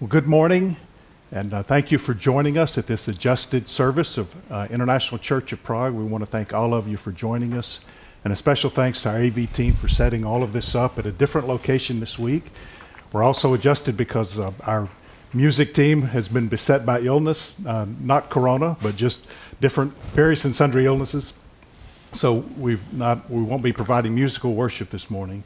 Well, good morning, and thank you for joining us at this adjusted service of International Church of Prague. We want to thank all of you for joining us, and a special thanks to our AV team for setting all of this up at a different location this week. We're also adjusted because our music team has been beset by illness, not corona, but just different various and sundry illnesses. So we won't be providing musical worship this morning.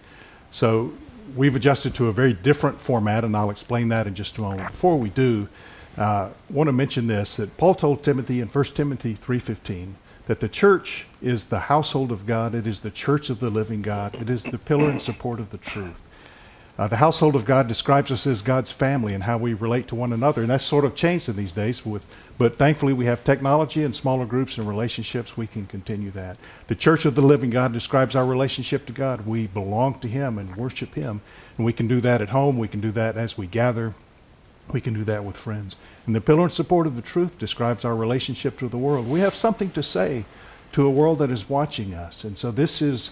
So we've adjusted to a very different format, and I'll explain that in just a moment. Before we do, I want to mention this, that Paul told Timothy in 1 Timothy 3:15 that the church is the household of God. It is the church of the living God. It is the pillar and support of the truth. The household of God describes us as God's family and how we relate to one another, and that's sort of changed in these days. But thankfully, we have technology and smaller groups and relationships. We can continue that. The Church of the Living God describes our relationship to God. We belong to Him and worship Him, and we can do that at home. We can do that as we gather. We can do that with friends. And the pillar and support of the truth describes our relationship to the world. We have something to say to a world that is watching us, and so this is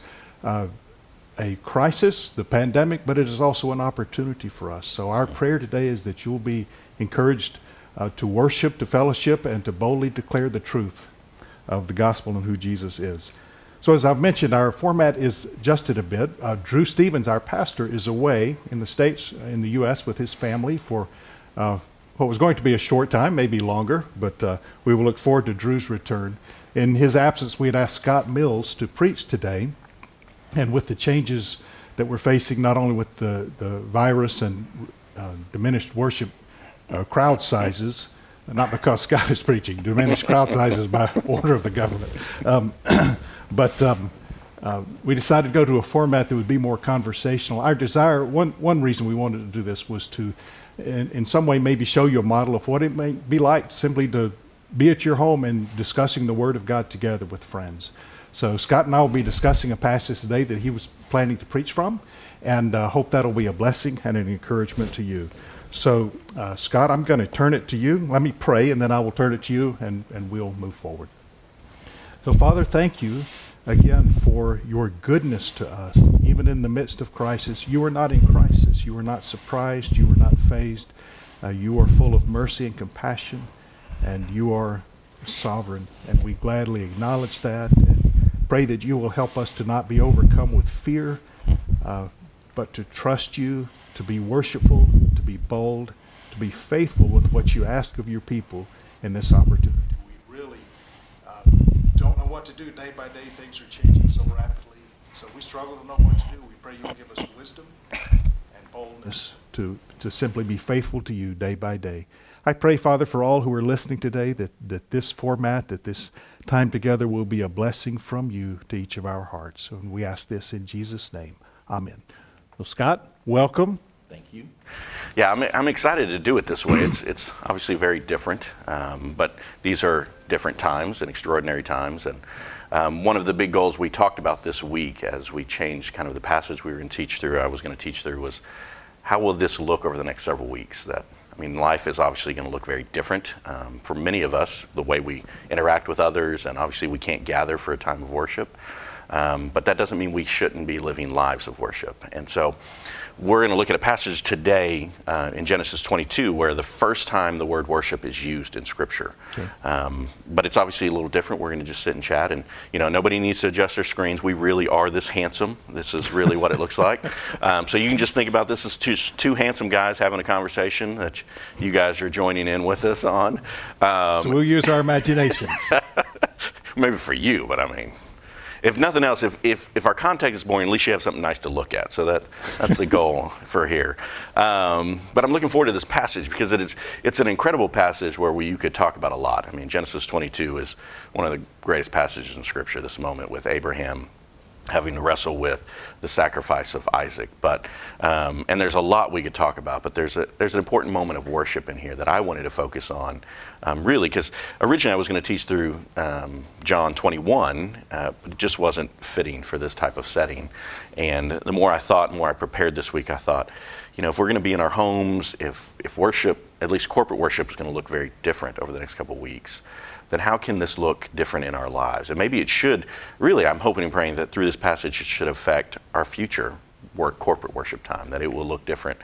a crisis, the pandemic, but it is also an opportunity for us. So our prayer today is that you'll be encouraged to worship, to fellowship, and to boldly declare the truth of the gospel and who Jesus is. So as I've mentioned, our format is adjusted a bit. Drew Stevens, our pastor, is away in the States, in the U.S., with his family for what was going to be a short time, maybe longer, but we will look forward to Drew's return. In his absence, we had asked Scott Mills to preach today. And with the changes that we're facing, not only with the virus and diminished worship crowd sizes, not because Scott is preaching, diminished crowd sizes by order of the government, but we decided to go to a format that would be more conversational. Our desire, one reason we wanted to do this was to, in some way, maybe show you a model of what it may be like simply to be at your home and discussing the Word of God together with friends. So Scott and I will be discussing a passage today that he was planning to preach from, and hope that'll be a blessing and an encouragement to you. So Scott, I'm going to turn it to you. Let me pray, and then I will turn it to you, and we'll move forward. So Father, thank you again for your goodness to us, even in the midst of crisis. You are not in crisis. You are not surprised. You are not fazed. You are full of mercy and compassion, and you are sovereign, and we gladly acknowledge that. Pray that you will help us to not be overcome with fear, but to trust you, to be worshipful, to be bold, to be faithful with what you ask of your people in this opportunity. We really don't know what to do. Day by day, things are changing so rapidly, so we struggle to know what to do. We pray you'll give us wisdom and boldness to simply be faithful to you day by day. I pray, Father, for all who are listening today, that this format, that this time together will be a blessing from you to each of our hearts. And we ask this in Jesus' name. Amen. Well, Scott, welcome. Thank you. Yeah, I'm excited to do it this way. It's obviously very different, but these are different times and extraordinary times. And one of the big goals we talked about this week as we changed kind of the passage we were going to teach through, was how will this look over the next several weeks? Life is obviously going to look very different for many of us, the way we interact with others, and obviously we can't gather for a time of worship. But that doesn't mean we shouldn't be living lives of worship. And so we're going to look at a passage today in Genesis 22 where the first time the word worship is used in Scripture. Okay. But it's obviously a little different. We're going to just sit and chat, and nobody needs to adjust their screens. We really are this handsome. This is really what it looks like. So you can just think about this as two handsome guys having a conversation that you guys are joining in with us on. So we'll use our imaginations. Maybe for you, but if nothing else, if our context is boring, at least you have something nice to look at. So that's the goal for here. But I'm looking forward to this passage because it's an incredible passage where you could talk about a lot. Genesis 22 is one of the greatest passages in Scripture, this moment with Abraham having to wrestle with the sacrifice of Isaac. But and there's a lot we could talk about, but there's an important moment of worship in here that I wanted to focus on, really, because originally I was going to teach through John 21, but it just wasn't fitting for this type of setting. And the more I thought, the more I prepared this week, I thought, if we're going to be in our homes, if worship, at least corporate worship, is going to look very different over the next couple of weeks, then how can this look different in our lives? And maybe it should, really, I'm hoping and praying that through this passage it should affect our future work, corporate worship time, that it will look different,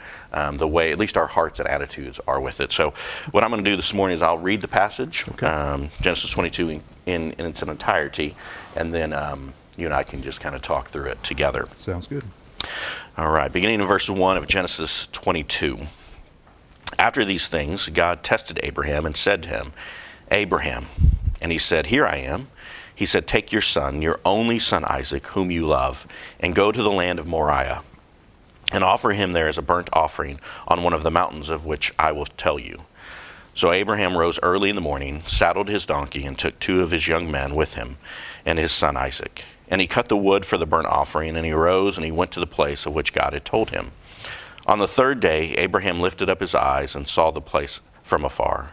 the way at least our hearts and attitudes are with it. So what I'm going to do this morning is I'll read the passage, okay. Genesis 22 in its entirety, and then you and I can just kind of talk through it together. Sounds good. All right, beginning in verse 1 of Genesis 22. After these things, God tested Abraham and said to him, Abraham. And he said, Here I am. He said, Take your son, your only son Isaac, whom you love, and go to the land of Moriah, and offer him there as a burnt offering on one of the mountains of which I will tell you. So Abraham rose early in the morning, saddled his donkey, and took two of his young men with him and his son Isaac. And he cut the wood for the burnt offering, and he rose and he went to the place of which God had told him. On the third day, Abraham lifted up his eyes and saw the place from afar.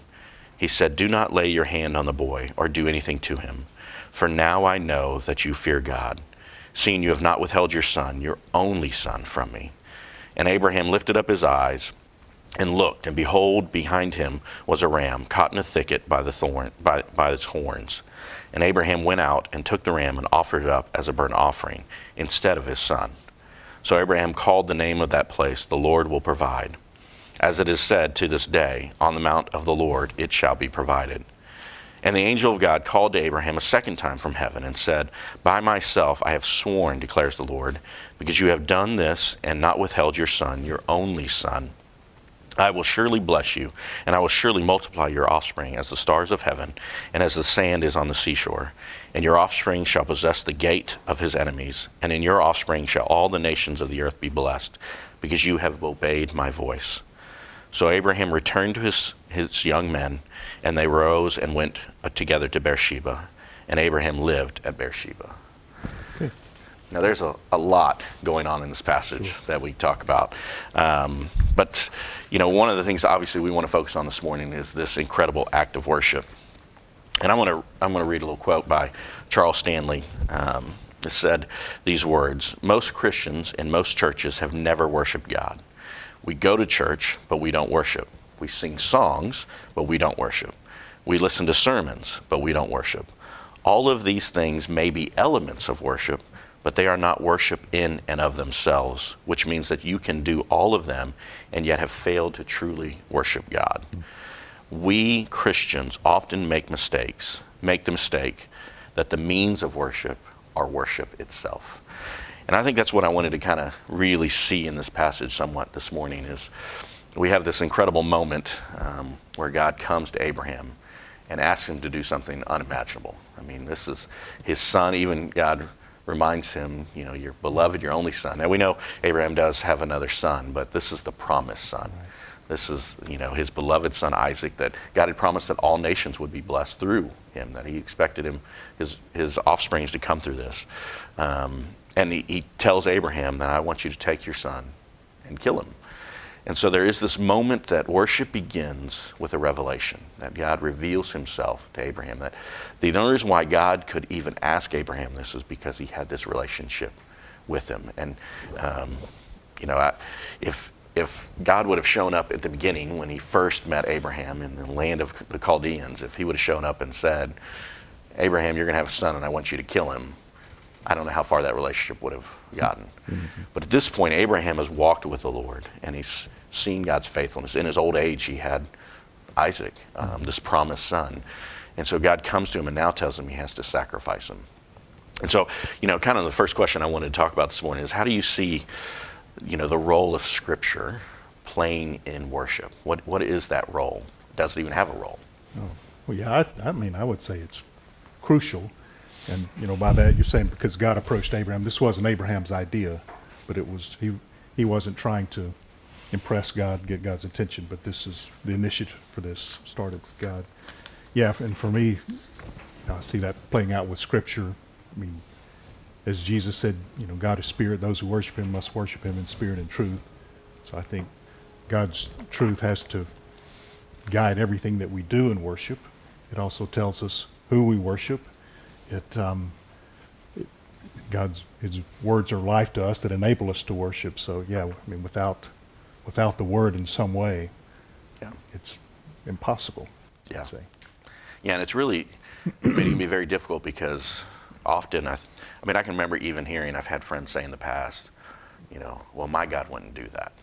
He said, Do not lay your hand on the boy or do anything to him, for now I know that you fear God, seeing you have not withheld your son, your only son, from me. And Abraham lifted up his eyes and looked, and behold, behind him was a ram caught in a thicket by its horns. And Abraham went out and took the ram and offered it up as a burnt offering instead of his son. So Abraham called the name of that place, The Lord Will Provide. As it is said to this day, on the mount of the Lord it shall be provided. And the angel of God called to Abraham a second time from heaven and said, By myself I have sworn, declares the Lord, because you have done this and not withheld your son, your only son. I will surely bless you, and I will surely multiply your offspring as the stars of heaven and as the sand is on the seashore. And your offspring shall possess the gate of his enemies, and in your offspring shall all the nations of the earth be blessed, because you have obeyed my voice. So Abraham returned to his young men, and they rose and went together to Beersheba. And Abraham lived at Beersheba. Okay. Now there's a lot going on in this passage sure. that we talk about. But, you know, one of the things obviously we want to focus on this morning is this incredible act of worship. And I'm going to read a little quote by Charles Stanley. It said these words, Most Christians in most churches have never worshiped God. We go to church, but we don't worship. We sing songs, but we don't worship. We listen to sermons, but we don't worship. All of these things may be elements of worship, but they are not worship in and of themselves, which means that you can do all of them and yet have failed to truly worship God. We Christians often make the mistake that the means of worship are worship itself. And I think that's what I wanted to kind of really see in this passage somewhat this morning is we have this incredible moment where God comes to Abraham and asks him to do something unimaginable. I mean, this is his son. Even God reminds him, you know, your beloved, your only son. Now we know Abraham does have another son, but this is the promised son. Right. This is, you know, his beloved son Isaac that God had promised that all nations would be blessed through him, that he expected him, his offspring to come through this. And he tells Abraham that I want you to take your son and kill him. And so there is this moment that worship begins with a revelation, that God reveals himself to Abraham. That the only reason why God could even ask Abraham this is because he had this relationship with him. And, you know, if God would have shown up at the beginning when he first met Abraham in the land of the Chaldeans, if he would have shown up and said, Abraham, you're going to have a son and I want you to kill him, I don't know how far that relationship would have gotten. But at this point, Abraham has walked with the Lord, and he's seen God's faithfulness. In his old age, he had Isaac, this promised son. And so God comes to him and now tells him he has to sacrifice him. And so, you know, kind of the first question I wanted to talk about this morning is how do you see you know, the role of Scripture playing in worship. What is that role? Does it even have a role? Oh, well, yeah, I mean, I would say it's crucial. And, you know, by that you're saying because God approached Abraham, this wasn't Abraham's idea, but it was, he wasn't trying to impress God, get God's attention, but this is the initiative for this, started with God. Yeah, and for me, I see that playing out with Scripture. I mean, as Jesus said, you know, God is spirit. Those who worship him must worship him in spirit and truth. So I think God's truth has to guide everything that we do in worship. It also tells us who we worship. His words are life to us that enable us to worship. So yeah, I mean, without the word in some way, yeah, it's impossible. Yeah. I'd say. Yeah, and it's really, I mean, it can be very difficult because often, I mean, I can remember even hearing, I've had friends say in the past, you know, well, my God wouldn't do that.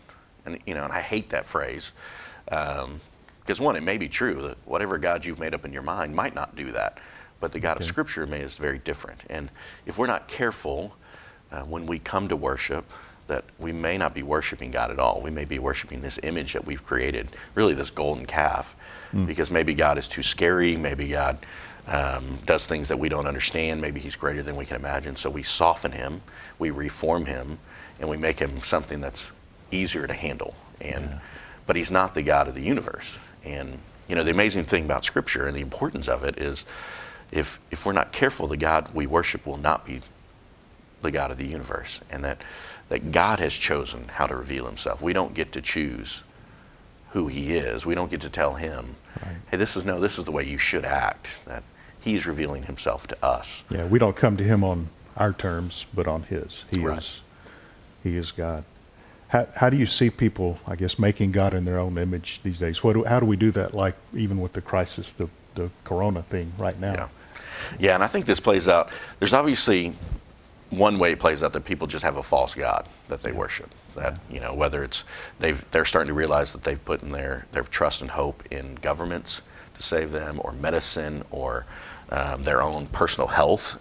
And, you know, and I hate that phrase because one, it may be true that whatever God you've made up in your mind might not do that, but the God of Scripture is very different. And if we're not careful when we come to worship, that we may not be worshiping God at all. We may be worshiping this image that we've created, really this golden calf, because maybe God is too scary, maybe God does things that we don't understand, maybe he's greater than we can imagine. So we soften him, we reform him, and we make him something that's easier to handle. And but he's not the God of the universe. And you know, the amazing thing about Scripture and the importance of it is if we're not careful, the God we worship will not be the God of the universe, and that God has chosen how to reveal himself. We don't get to choose who he is. We don't get to tell him, hey, this is the way you should act, that he's revealing himself to us. Yeah, we don't come to him on our terms, but on his. He is God. How do you see people, I guess, making God in their own image these days? How do we do that, like even with the crisis, the corona thing right now? Yeah, and I think this plays out. There's obviously one way it plays out that people just have a false God that they worship. That, you know, whether it's they're starting to realize that they've put in their trust and hope in governments to save them, or medicine, or their own personal health,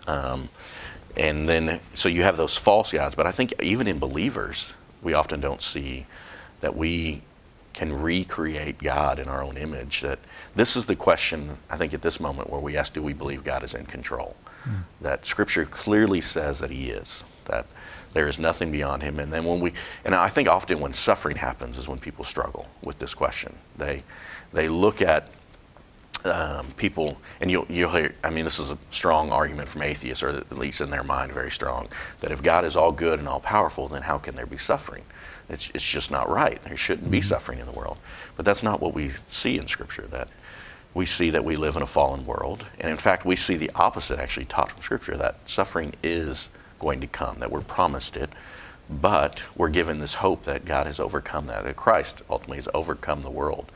and then so you have those false gods. But I think even in believers, we often don't see that we can recreate God in our own image. That this is the question, I think, at this moment where we ask, do we believe God is in control? That Scripture clearly says that he is, that there is nothing beyond him. And then and I think often when suffering happens is when people struggle with this question. They look at people, and you'll hear, I mean, this is a strong argument from atheists, or at least in their mind very strong, that if God is all good and all powerful, then how can there be suffering? It's just not right. There shouldn't be suffering in the world. But that's not what we see in Scripture, that we see that we live in a fallen world. And in fact, we see the opposite actually taught from Scripture, that suffering is going to come, that we're promised it, but we're given this hope that God has overcome that Christ ultimately has overcome the world.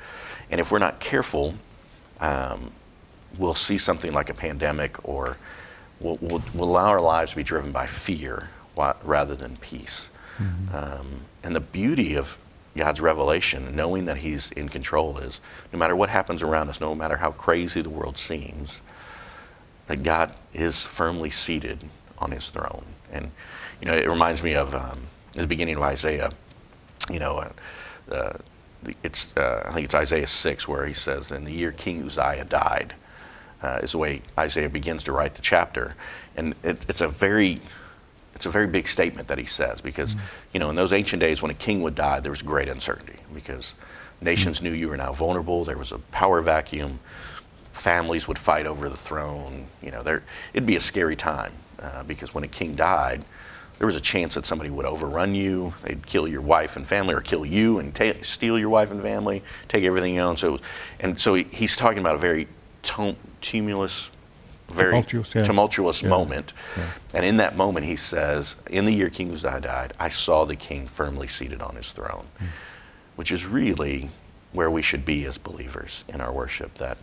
And if we're not careful, we'll see something like a pandemic, or we'll allow our lives to be driven by fear rather than peace. And the beauty of God's revelation, knowing that he's in control, is no matter what happens around us, no matter how crazy the world seems, that God is firmly seated on his throne. And, you know, it reminds me of the beginning of Isaiah. You know, I think it's Isaiah 6 where he says, in the year King Uzziah died, is the way Isaiah begins to write the chapter. And it's a very big statement that he says, because, you know, in those ancient days when a king would die, there was great uncertainty, because nations knew you were now vulnerable. There was a power vacuum. Families would fight over the throne. You know, it'd be a scary time, because when a king died, there was a chance that somebody would overrun you. They'd kill your wife and family, or kill you and steal your wife and family, take everything you own. So he's talking about a very tumultuous moment. Yeah. And in that moment, he says, in the year King Uzziah died, I saw the king firmly seated on his throne, which is really where we should be as believers in our worship, that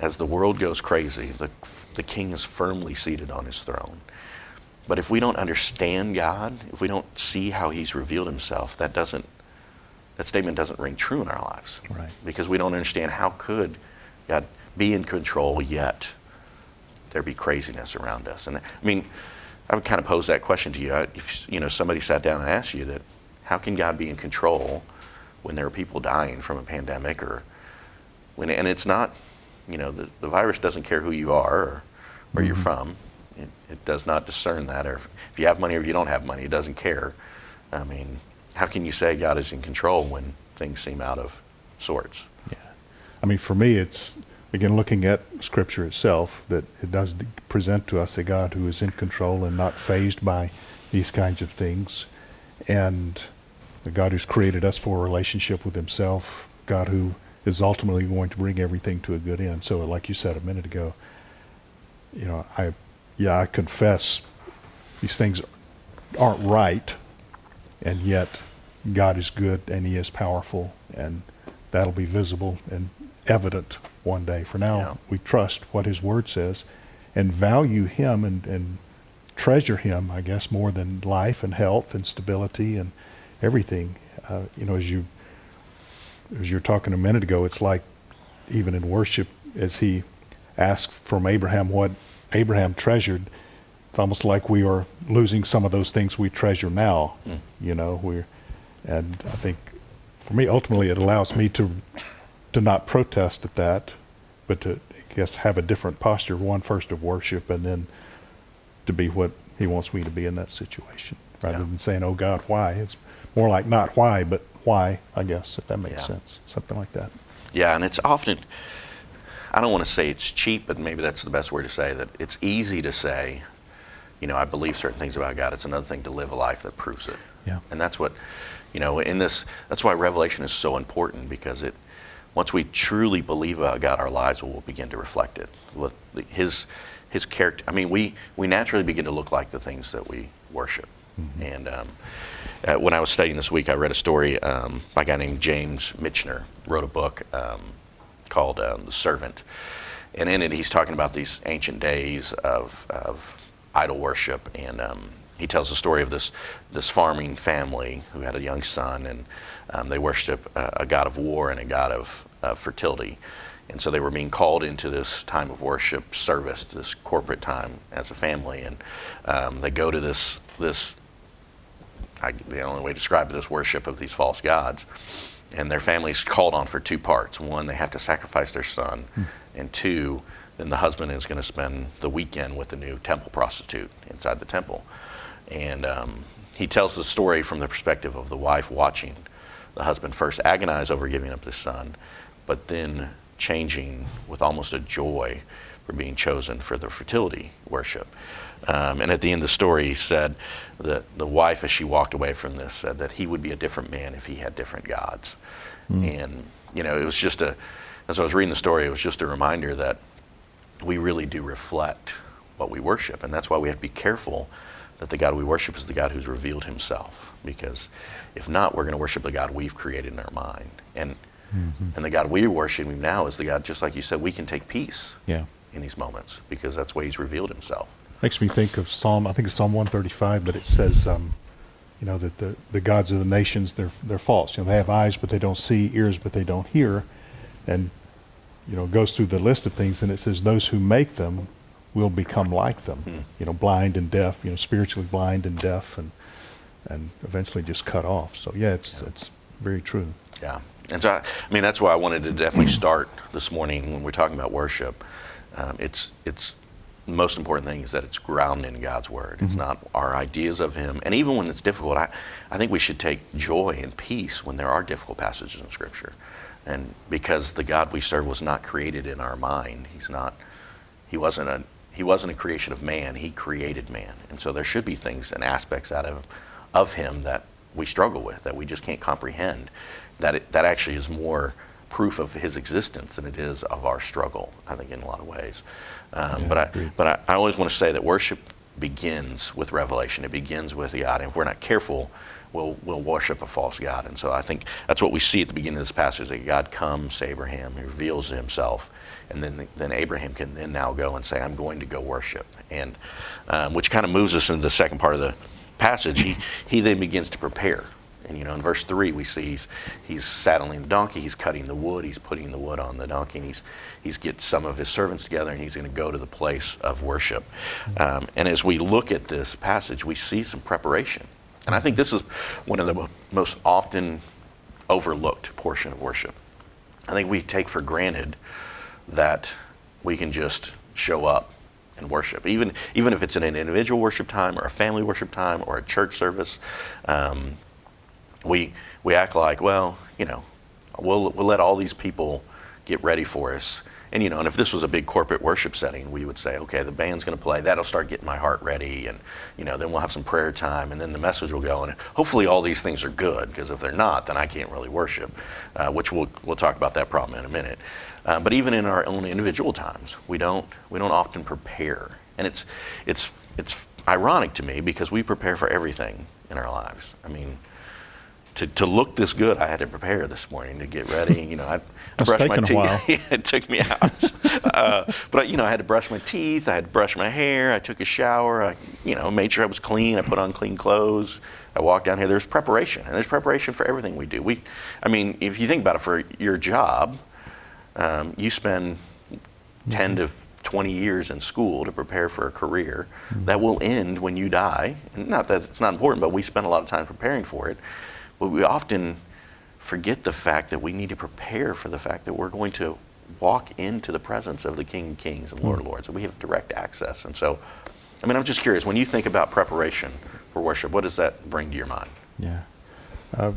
as the world goes crazy, the king is firmly seated on his throne. But if we don't understand God, if we don't see how he's revealed himself, that statement doesn't ring true in our lives. Right. Because we don't understand, how could God be in control yet there be craziness around us? And I mean, I would kind of pose that question to you. If, you know, somebody sat down and asked you that, How can God be in control when there are people dying from a pandemic, or when, and it's not, you know, the virus doesn't care who you are or where you're from. It does not discern that, or if you have money or if you don't have money, it doesn't care. I mean, how can you say God is in control when things seem out of sorts? Yeah. I mean, for me, it's, again, looking at Scripture itself, that it does present to us a God who is in control and not fazed by these kinds of things, and a God who's created us for a relationship with Himself, God who is ultimately going to bring everything to a good end. So, like you said a minute ago, you know, I confess these things aren't right, and yet God is good and He is powerful, and that'll be visible and evident one day. For now, we trust what His Word says and value Him and treasure Him, I guess, more than life and health and stability and everything. You know, as you were talking a minute ago, it's like even in worship, as He asked from Abraham what Abraham treasured, it's almost like we are losing some of those things we treasure now. You know, and I think for me, ultimately, it allows me to not protest at that, but to, I guess, have a different posture, one first of worship, and then to be what He wants me to be in that situation, rather than saying, oh God, why? It's more like not why, but why, I guess, if that makes sense, something like that. Yeah, and it's often, I don't want to say it's cheap, but maybe that's the best way to say that. It's easy to say, you know, I believe certain things about God. It's another thing to live a life that proves it. Yeah. And that's what, you know, in this, that's why Revelation is so important, because it, once we truly believe about God, our lives will begin to reflect it. His character. I mean, we naturally begin to look like the things that we worship. And when I was studying this week, I read a story by a guy named James Michener, wrote a book called The Servant. And in it, he's talking about these ancient days of idol worship. And he tells the story of this farming family who had a young son, and they worship a god of war and a god of fertility. And so they were being called into this time of worship service, this corporate time as a family. And they go to the only way to describe it is worship of these false gods. And their family's called on for two parts. One, they have to sacrifice their son. And two, then the husband is going to spend the weekend with the new temple prostitute inside the temple. And he tells the story from the perspective of the wife watching the husband first agonize over giving up the son, but then changing with almost a joy for being chosen for the fertility worship. And at the end of the story, he said that the wife, as she walked away from this, said that he would be a different man if he had different gods. And, you know, it was just as I was reading the story, it was just a reminder that we really do reflect what we worship. And that's why we have to be careful that the God we worship is the God who's revealed Himself. Because if not, we're going to worship the God we've created in our mind. And the God we're worshiping now is the God, just like you said, we can take peace in these moments, because that's where He's revealed Himself. Makes me think of Psalm 135, but it says, you know, that the gods of the nations, they're false. You know, they have eyes, but they don't see, ears, but they don't hear. And, you know, it goes through the list of things, and it says those who make them will become like them, you know, blind and deaf, you know, spiritually blind and deaf, and eventually just cut off. So, yeah, it's very true. Yeah. And so, I mean, that's why I wanted to definitely start this morning when we're talking about worship. It's the most important thing is that it's grounded in God's Word. It's not our ideas of Him. And even when it's difficult, I think we should take joy and peace when there are difficult passages in Scripture. And because the God we serve was not created in our mind. He wasn't a creation of man. He created man. And so there should be things and aspects out of Him that we struggle with, that we just can't comprehend, that actually is more proof of His existence than it is of our struggle, I think, in a lot of ways. But I always want to say that worship begins with revelation. It begins with God, and if we're not careful, we'll worship a false God. And so I think that's what we see at the beginning of this passage, that God comes to Abraham, He reveals Himself, and then Abraham can then now go and say, I'm going to go worship. And which kind of moves us into the second part of the passage. He then begins to prepare. And, you know, in verse 3, we see he's saddling the donkey, he's cutting the wood, he's putting the wood on the donkey, and he's gets some of his servants together, and he's going to go to the place of worship. And as we look at this passage, we see some preparation. And I think this is one of the most often overlooked portion of worship. I think we take for granted that we can just show up and worship, even if it's in an individual worship time or a family worship time or a church service. We act like, well, you know, we'll let all these people get ready for us. And, you know, and if this was a big corporate worship setting, we would say, okay, the band's going to play. That'll start getting my heart ready. And, you know, then we'll have some prayer time. And then the message will go. And hopefully all these things are good, because if they're not, then I can't really worship, which we'll talk about that problem in a minute. But even in our own individual times, we don't often prepare. And it's ironic to me, because we prepare for everything in our lives. I mean, to look this good, I had to prepare this morning to get ready. You know, I brushed my teeth. It took me hours. But, you know, I had to brush my teeth. I had to brush my hair. I took a shower. I, you know, made sure I was clean. I put on clean clothes. I walked down here. There's preparation. And there's preparation for everything we do. I mean, if you think about it, for your job, you spend 10 to 20 years in school to prepare for a career that will end when you die. And not that it's not important, but we spend a lot of time preparing for it. But we often forget the fact that we need to prepare for the fact that we're going to walk into the presence of the King of Kings and Lord of Lords. And we have direct access. And so, I mean, I'm just curious, when you think about preparation for worship, what does that bring to your mind? Yeah. I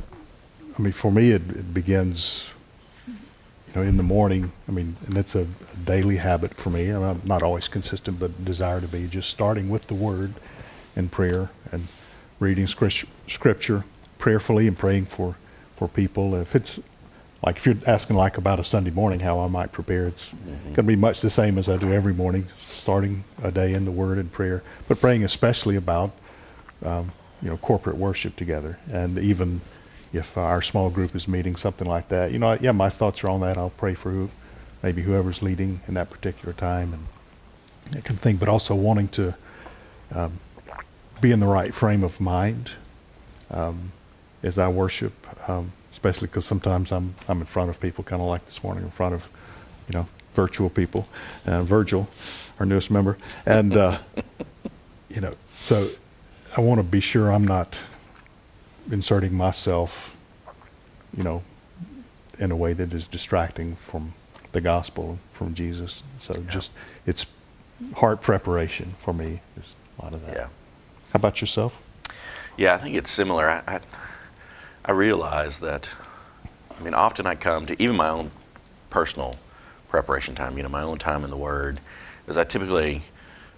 mean, for me, it begins, you know, in the morning. I mean, and it's a daily habit for me. I'm not always consistent, but desire to be, just starting with the Word and prayer and reading Scripture. Prayerfully and praying for people. If it's like, if you're asking like about a Sunday morning, how I might prepare, it's going to be much the same as I do every morning, starting a day in the Word and prayer, but praying especially about, you know, corporate worship together. And even if our small group is meeting, something like that, you know, yeah, my thoughts are on that. I'll pray for maybe whoever's leading in that particular time and that kind of thing, but also wanting to be in the right frame of mind. As I worship, especially because sometimes I'm in front of people, kind of like this morning, in front of, you know, virtual people, Virgil, our newest member, and you know, so I want to be sure I'm not inserting myself, you know, in a way that is distracting from the gospel, from Jesus. So just it's heart preparation for me. There's a lot of that. Yeah. How about yourself? Yeah, I think it's similar. I realize that, I mean, often I come to even my own personal preparation time, you know, my own time in the Word, is I typically,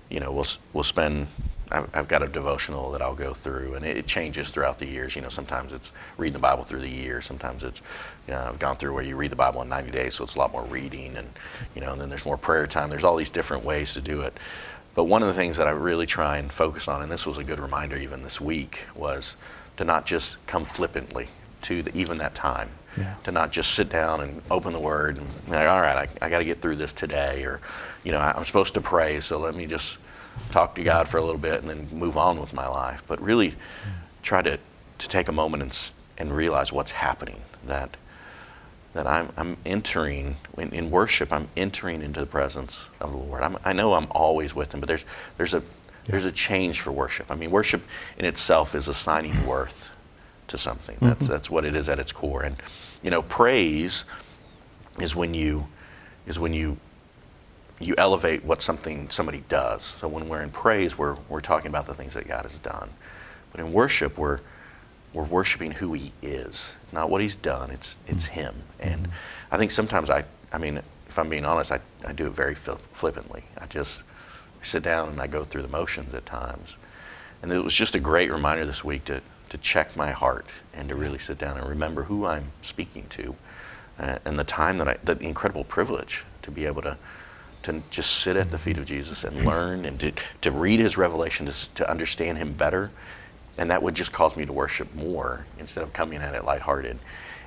you know, we'll spend, I've got a devotional that I'll go through, and it changes throughout the years. You know, sometimes it's reading the Bible through the year. Sometimes it's, you know, I've gone through where you read the Bible in 90 days, so it's a lot more reading, and, you know, and then there's more prayer time. There's all these different ways to do it. But one of the things that I really try and focus on, and this was a good reminder even this week, was to not just come flippantly to even that time, to not just sit down and open the Word and like, all right, I got to get through this today, or, you know, I'm supposed to pray, so let me just talk to God for a little bit and then move on with my life. But really try to take a moment and realize what's happening, that I'm entering, in worship, I'm entering into the presence of the Lord. I know I'm always with Him, but there's a change for worship. I mean, worship in itself is assigning worth to something. That's what it is at its core. And, you know, praise is when you elevate what somebody does. So when we're in praise, we're talking about the things that God has done. But in worship, we're worshiping who He is, not what He's done. It's Him. And I think sometimes I mean, if I'm being honest, I do it very flippantly. I just sit down and I go through the motions at times. And it was just a great reminder this week to check my heart and to really sit down and remember who I'm speaking to, and the time the incredible privilege to be able to just sit at the feet of Jesus and learn and to read His revelation, to understand Him better. And that would just cause me to worship more instead of coming at it lighthearted.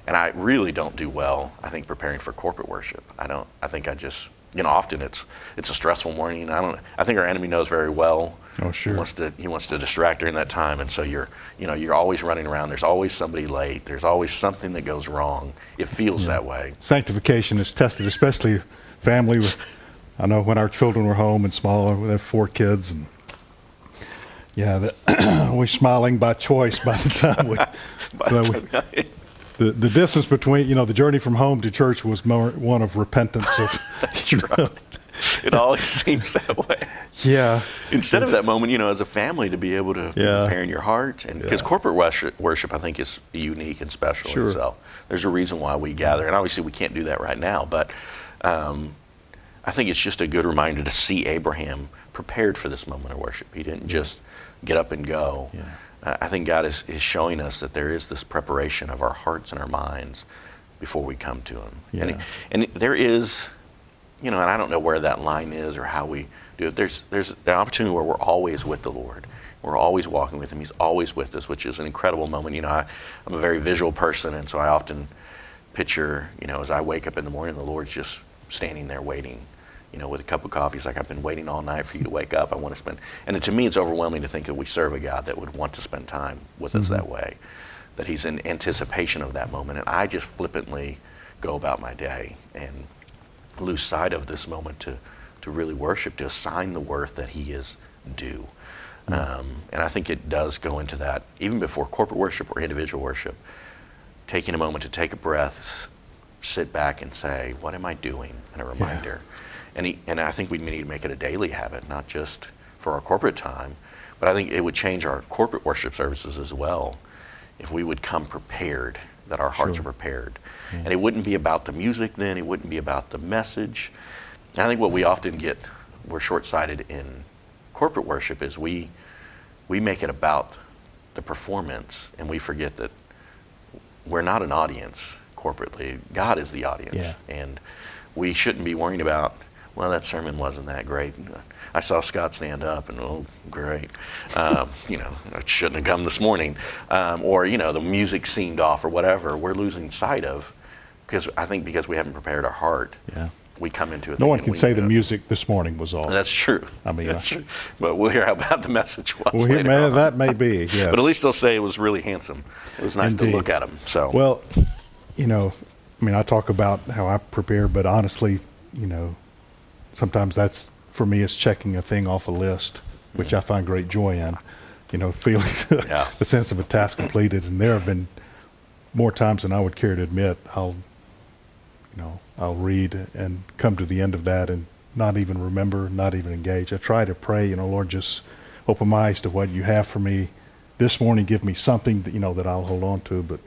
And I really don't do well, I think, preparing for corporate worship. I think I just, you know, often it's a stressful morning. I think our enemy knows very well. Oh, sure. He wants to distract during that time. And so you're always running around. There's always somebody late. There's always something that goes wrong. It feels that way. Sanctification is tested, especially family. I know when our children were home and smaller, we had 4 kids and Yeah, we're smiling by choice by the time we... The distance between, the journey from home to church was more one of repentance. That's right. It always seems that way. Yeah. Instead of that moment, as a family to be able to prepare in your heart. Because corporate worship, I think, is unique and special in itself. There's a reason why we gather. And obviously, we can't do that right now. But I think it's just a good reminder to see Abraham prepared for this moment of worship. He didn't just get up and go. Yeah. I think God is showing us that there is this preparation of our hearts and our minds before we come to Him. Yeah. And there is... and I don't know where that line is or how we do it. There's an opportunity where we're always with the Lord. We're always walking with Him. He's always with us, which is an incredible moment. I'm a very visual person, and so I often picture, as I wake up in the morning, the Lord's just standing there waiting, with a cup of coffee. He's like, I've been waiting all night for you to wake up. I want to spend... And to me, it's overwhelming to think that we serve a God that would want to spend time with us that way, that He's in anticipation of that moment. And I just flippantly go about my day and lose sight of this moment to really worship, to assign the worth that He is due. And I think it does go into that, even before corporate worship or individual worship, taking a moment to take a breath, sit back and say, what am I doing? And a reminder. Yeah. And I think we need to make it a daily habit, not just for our corporate time, but I think it would change our corporate worship services as well if we would come prepared, that our hearts are prepared. Yeah. And it wouldn't be about the music then, it wouldn't be about the message. And I think what we often get, we're short-sighted in corporate worship, is we make it about the performance, and we forget that we're not an audience corporately. God is the audience. Yeah. And we shouldn't be worrying about, well, that sermon wasn't that great. I saw Scott stand up, and oh, great. It shouldn't have come this morning. Or the music seemed off or whatever. We're losing sight of, because we haven't prepared our heart. Yeah. We come into it. No one can say the music this morning was off. That's true. That's true. But we'll hear how bad the message was. Well, later on. That may be, yes. But at least they'll say it was really handsome. It was nice to look at him. So. Well, I talk about how I prepare, but honestly, sometimes that's, for me, it's checking a thing off a list, which I find great joy in, feeling the sense of a task completed. And there have been more times than I would care to admit, I'll read and come to the end of that and not even remember, not even engage. I try to pray, Lord, just open my eyes to what you have for me this morning. Give me something that, that I'll hold on to. But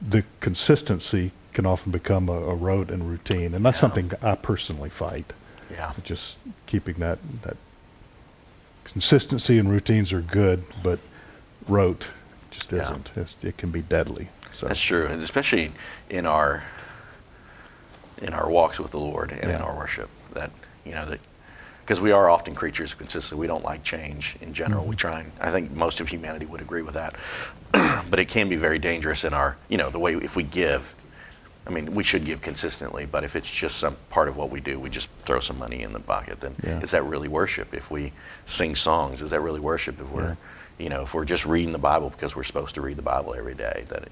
the consistency can often become a rote and routine, and that's something I personally fight. Yeah, just keeping that consistency and routines are good, but rote just isn't. It can be deadly. So. That's true, and especially in our walks with the Lord and in our worship, because we are often creatures of consistency. We don't like change in general. We try, and I think most of humanity would agree with that. But it can be very dangerous in our, the way if we give. We should give consistently, but if it's just some part of what we do, we just throw some money in the bucket, then is that really worship? If we sing songs, is that really worship? If we're, if we're just reading the Bible because we're supposed to read the Bible every day, that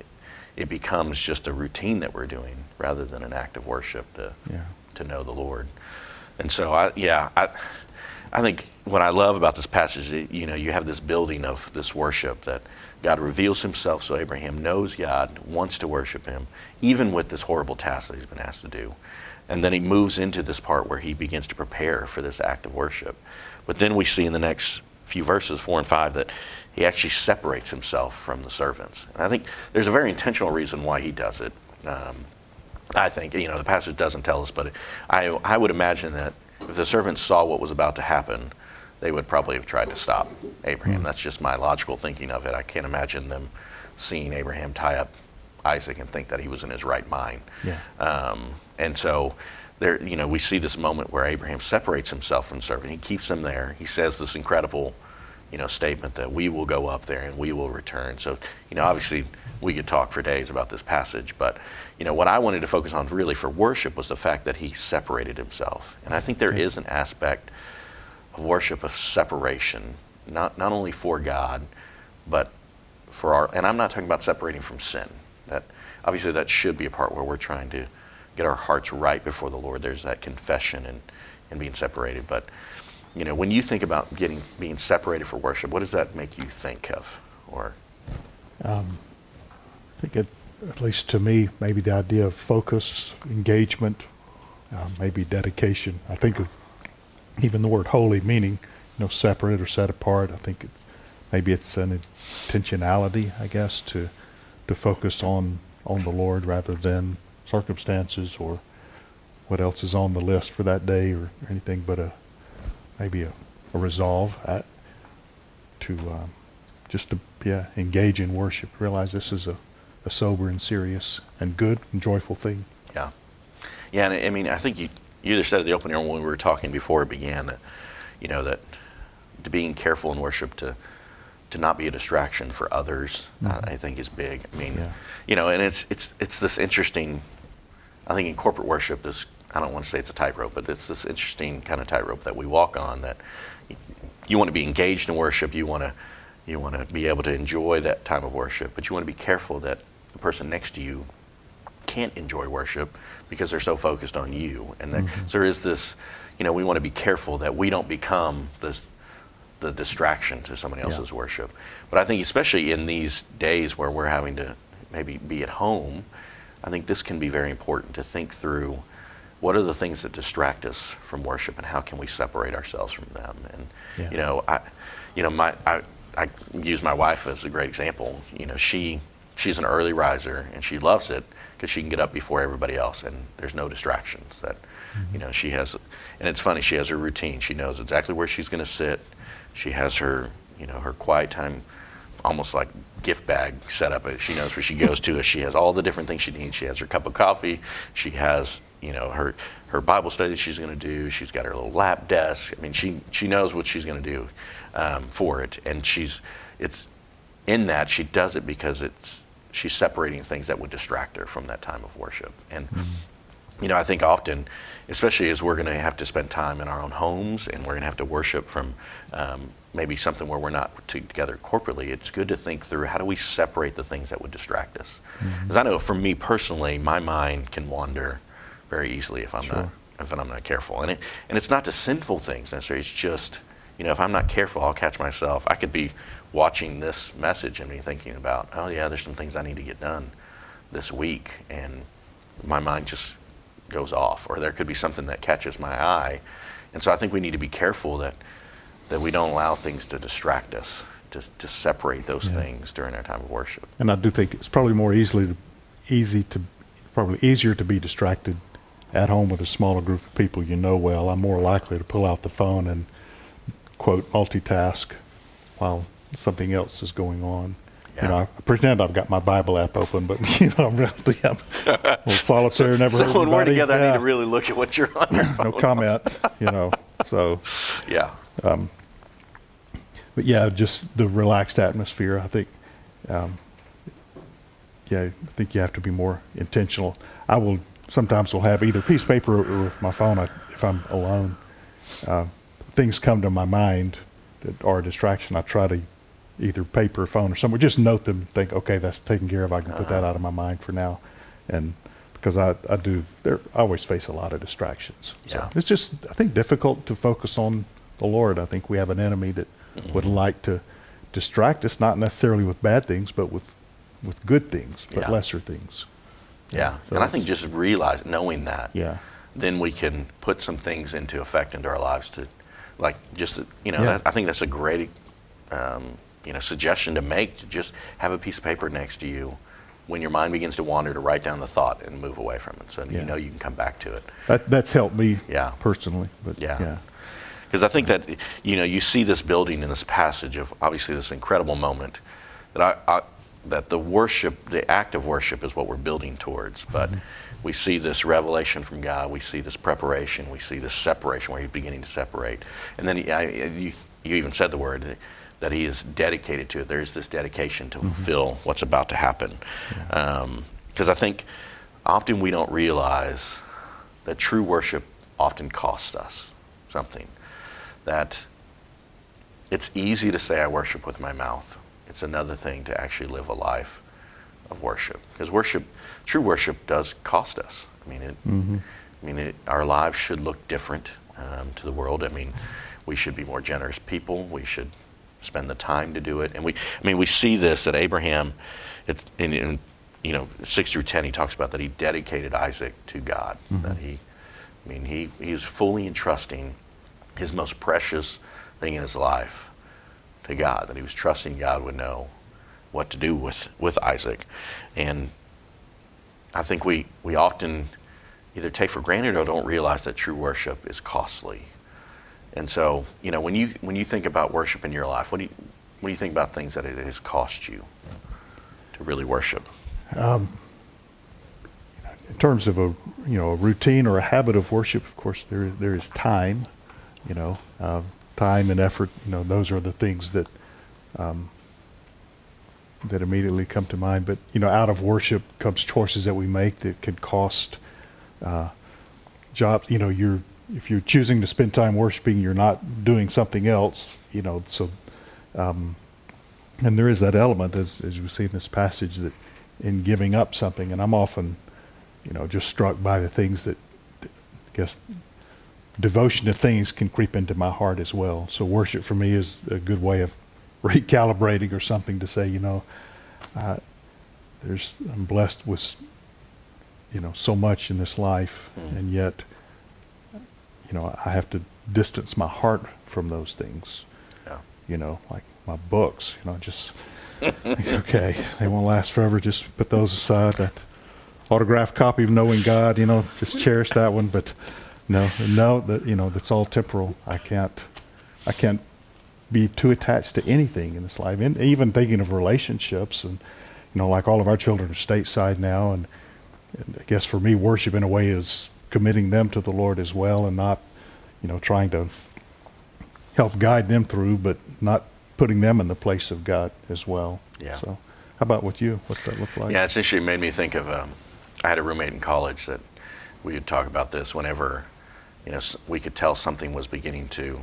it becomes just a routine that we're doing rather than an act of worship to know the Lord. And so, I think what I love about this passage, you have this building of this worship that God reveals himself, so Abraham knows God, wants to worship him, even with this horrible task that he's been asked to do. And then he moves into this part where he begins to prepare for this act of worship. But then we see in the next few verses, 4 and 5, that he actually separates himself from the servants. And I think there's a very intentional reason why he does it. I think, the passage doesn't tell us, but I would imagine that if the servants saw what was about to happen, they would probably have tried to stop Abraham. That's just my logical thinking of it. I can't imagine them seeing Abraham tie up Isaac and think that he was in his right mind. Yeah. And so there, we see this moment where Abraham separates himself from the servant. He keeps him there. He says this incredible, statement that we will go up there and we will return. So, obviously we could talk for days about this passage, but what I wanted to focus on really for worship was the fact that he separated himself. And I think there is an aspect of worship of separation, not only for God, but for our, and I'm not talking about separating from sin. That obviously that should be a part where we're trying to get our hearts right before the Lord. There's that confession and being separated, but you know, when you think about being separated for worship, what does that make you think of? Or I think, at least to me, maybe the idea of focus, engagement, maybe dedication. I think of even the word holy meaning, you know, separate or set apart. I think it's, maybe it's an intentionality, I guess, to focus on the Lord rather than circumstances or what else is on the list for that day or anything, but maybe a resolve to engage in worship. Realize this is a sober and serious and good and joyful thing. Yeah. Yeah, and I mean, I think you either said at the opening when we were talking before it began that, you know, that to being careful in worship to not be a distraction for others, I think is big. I mean, you know, and it's this interesting, I think in corporate worship, this, I don't want to say it's a tightrope, but it's this interesting kind of tightrope that we walk on, that you want to be engaged in worship, you want to be able to enjoy that time of worship, but you want to be careful that the person next to you can't enjoy worship because they're so focused on you. And that, so there is this, you know, we want to be careful that we don't become the distraction to somebody else's worship. But I think especially in these days where we're having to maybe be at home, I think this can be very important to think through what are the things that distract us from worship and how can we separate ourselves from them. And you know, I use my wife as a great example. You know, she's an early riser and she loves it because she can get up before everybody else and there's no distractions. That you know, she has, and it's funny, she has her routine. She knows exactly where she's going to sit. She has her, you know, her quiet time, almost like gift bag set up. She knows where she goes to. She has all the different things she needs. She has her cup of coffee. She has, you know, her Bible study she's going to do. She's got her little lap desk. I mean, she knows what she's going to do for it, and she does it because she's separating things that would distract her from that time of worship. And you know, I think often, especially as we're going to have to spend time in our own homes and we're going to have to worship from maybe something where we're not together corporately, it's good to think through how do we separate the things that would distract us. Because I know for me personally, my mind can wander very easily if I'm not careful. And it's not to sinful things necessarily. It's just, you know, if I'm not careful, I'll catch myself. I could be watching this message and be thinking about, oh yeah, there's some things I need to get done this week, and my mind just goes off, or there could be something that catches my eye. And so I think we need to be careful that we don't allow things to distract us, to separate those things during our time of worship. And I do think it's probably easier to be distracted at home with a smaller group of people you know well. I'm more likely to pull out the phone and, quote, multitask while something else is going on. Yeah. You know, I pretend I've got my Bible app open, but you know, I'm really solitary. So when we're together, I need to really look at what you're on your phone. No comment, you know. So yeah. But yeah, just the relaxed atmosphere. I think, I think you have to be more intentional. I will sometimes have either piece of paper or with my phone if I'm alone. Things come to my mind that are a distraction. I try to either paper or phone or somewhere, just note them and think, okay, that's taken care of. I can put that out of my mind for now. And because I always face a lot of distractions. Yeah. So it's just, I think, difficult to focus on the Lord. I think we have an enemy that would like to distract us, not necessarily with bad things, but with good things, but lesser things. Yeah. So, and I think just knowing that, then we can put some things into effect into our lives to, like, just, you know, I think that's a great, you know, suggestion to make, to just have a piece of paper next to you when your mind begins to wander, to write down the thought and move away from it, so you know you can come back to it. That's helped me personally. But because I think that, you know, you see this building in this passage of obviously this incredible moment that that the act of worship is what we're building towards, but we see this revelation from God, we see this preparation, we see this separation where he's beginning to separate, and then you even said the word that he is dedicated to it. There's this dedication to fulfill what's about to happen. Because I think often we don't realize that true worship often costs us something. That it's easy to say I worship with my mouth. It's another thing to actually live a life of worship. Because true worship does cost us. I mean, our lives should look different to the world. I mean, We should be more generous people. We should spend the time to do it. And we see this that Abraham, in 6 through 10, he talks about that he dedicated Isaac to God. Mm-hmm. That he is fully entrusting his most precious thing in his life to God. That he was trusting God would know what to do with Isaac. And I think we often either take for granted or don't realize that true worship is costly. And so, when you think about worship in your life, what do you think about things that it has cost you to really worship? In terms of a routine or a habit of worship, of course, there is time, time and effort. Those are the things that that immediately come to mind. But out of worship comes choices that we make that could cost jobs. If you're choosing to spend time worshiping, you're not doing something else. So, and there is that element, as we see in this passage, that in giving up something. And I'm often, just struck by the things that I guess devotion to things can creep into my heart as well. So worship for me is a good way of recalibrating or something to say, I'm blessed with, so much in this life, and yet, I have to distance my heart from those things. Yeah. Like my books, just, okay, they won't last forever. Just put those aside. That autographed copy of Knowing God, just cherish that one. But no, that, that's all temporal. I can't be too attached to anything in this life. And even thinking of relationships and, like all of our children are stateside now. And I guess for me, worship in a way is committing them to the Lord as well, and not, trying to help guide them through, but not putting them in the place of God as well. Yeah. So, how about with you? What's that look like? Yeah, it's actually made me think of. I had a roommate in college that we would talk about this whenever, we could tell something was beginning to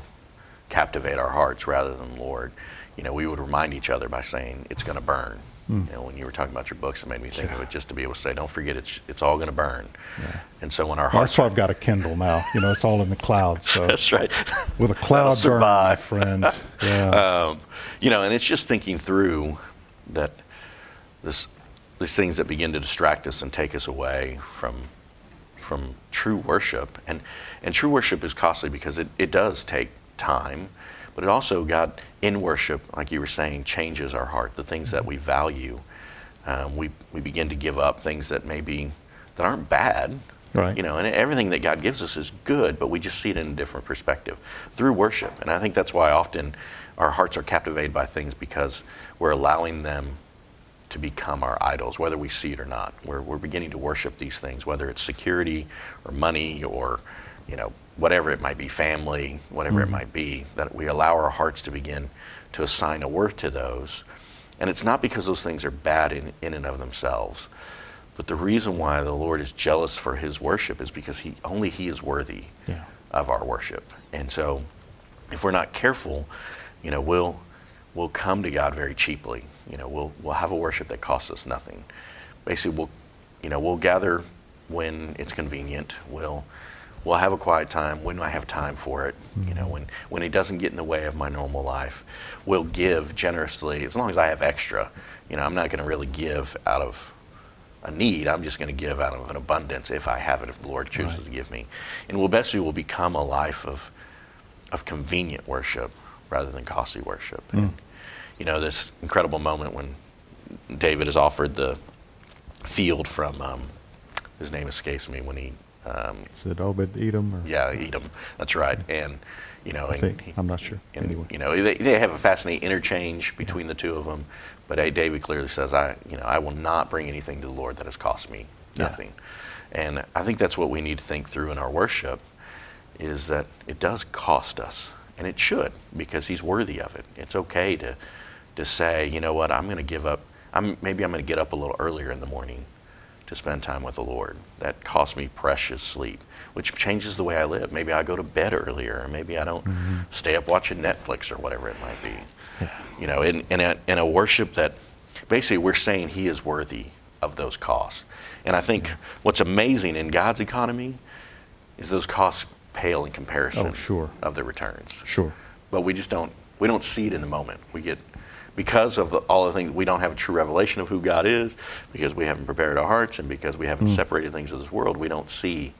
captivate our hearts rather than the Lord. We would remind each other by saying, "It's going to burn." When you were talking about your books, it made me think of it, just to be able to say, don't forget, it's all going to burn. Yeah. And so when our hearts... That's why I've got a Kindle now. It's all in the cloud. So that's right. With a cloud burn, my friend. Yeah. And it's just thinking through that these things that begin to distract us and take us away from true worship. And true worship is costly because it does take time. But it also, God, in worship, like you were saying, changes our heart. The things that we value, we begin to give up things that maybe that aren't bad, right? And everything that God gives us is good, but we just see it in a different perspective through worship. And I think that's why often our hearts are captivated by things, because we're allowing them to become our idols, whether we see it or not. We're beginning to worship these things, whether it's security or money or, whatever it might be, family, whatever it might be, that we allow our hearts to begin to assign a worth to those. And it's not because those things are bad in and of themselves, but the reason why the Lord is jealous for his worship is because only he is worthy of our worship. And so if we're not careful, we'll come to God very cheaply. We'll have a worship that costs us nothing. Basically, we'll gather when it's convenient. We'll have a quiet time when I have time for it, when it doesn't get in the way of my normal life. We'll give generously as long as I have extra. I'm not going to really give out of a need. I'm just going to give out of an abundance if I have it, if the Lord chooses to give me. And we'll become a life of convenient worship rather than costly worship. And, this incredible moment when David is offered the field from, his name escapes me, when he... Is it Obed-Edom? Yeah, Edom. That's right. And, I'm not sure. And, anyway. They have a fascinating interchange between the two of them. But David clearly says, I will not bring anything to the Lord that has cost me nothing. And I think that's what we need to think through in our worship, is that it does cost us. And it should, because he's worthy of it. It's okay to say, you know what, I'm going to give up. Maybe I'm going to get up a little earlier in the morning to spend time with the Lord. That costs me precious sleep, which changes the way I live. Maybe I go to bed earlier, or maybe I don't stay up watching Netflix or whatever it might be. Yeah. In a worship that basically we're saying he is worthy of those costs. And I think what's amazing in God's economy is those costs pale in comparison of the returns. Sure. But we just don't, we don't see it in the moment. We get, because of all the things, we don't have a true revelation of who God is, because we haven't prepared our hearts, and because we haven't separated things of this world. We don't see,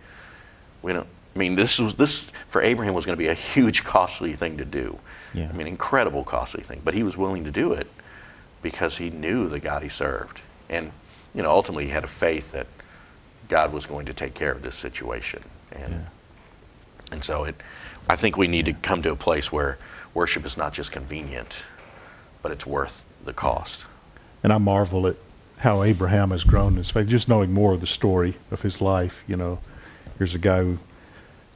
we don't, I mean, this for Abraham was going to be a huge, costly thing to do. Yeah. I mean, incredible costly thing, but he was willing to do it because he knew the God he served. And, you know, ultimately he had a faith that God was going to take care of this situation. And and so it, I think we need to come to a place where worship is not just convenient, but it's worth the cost. And I marvel at how Abraham has grown in his faith, just knowing more of the story of his life. You know, here's a guy who, you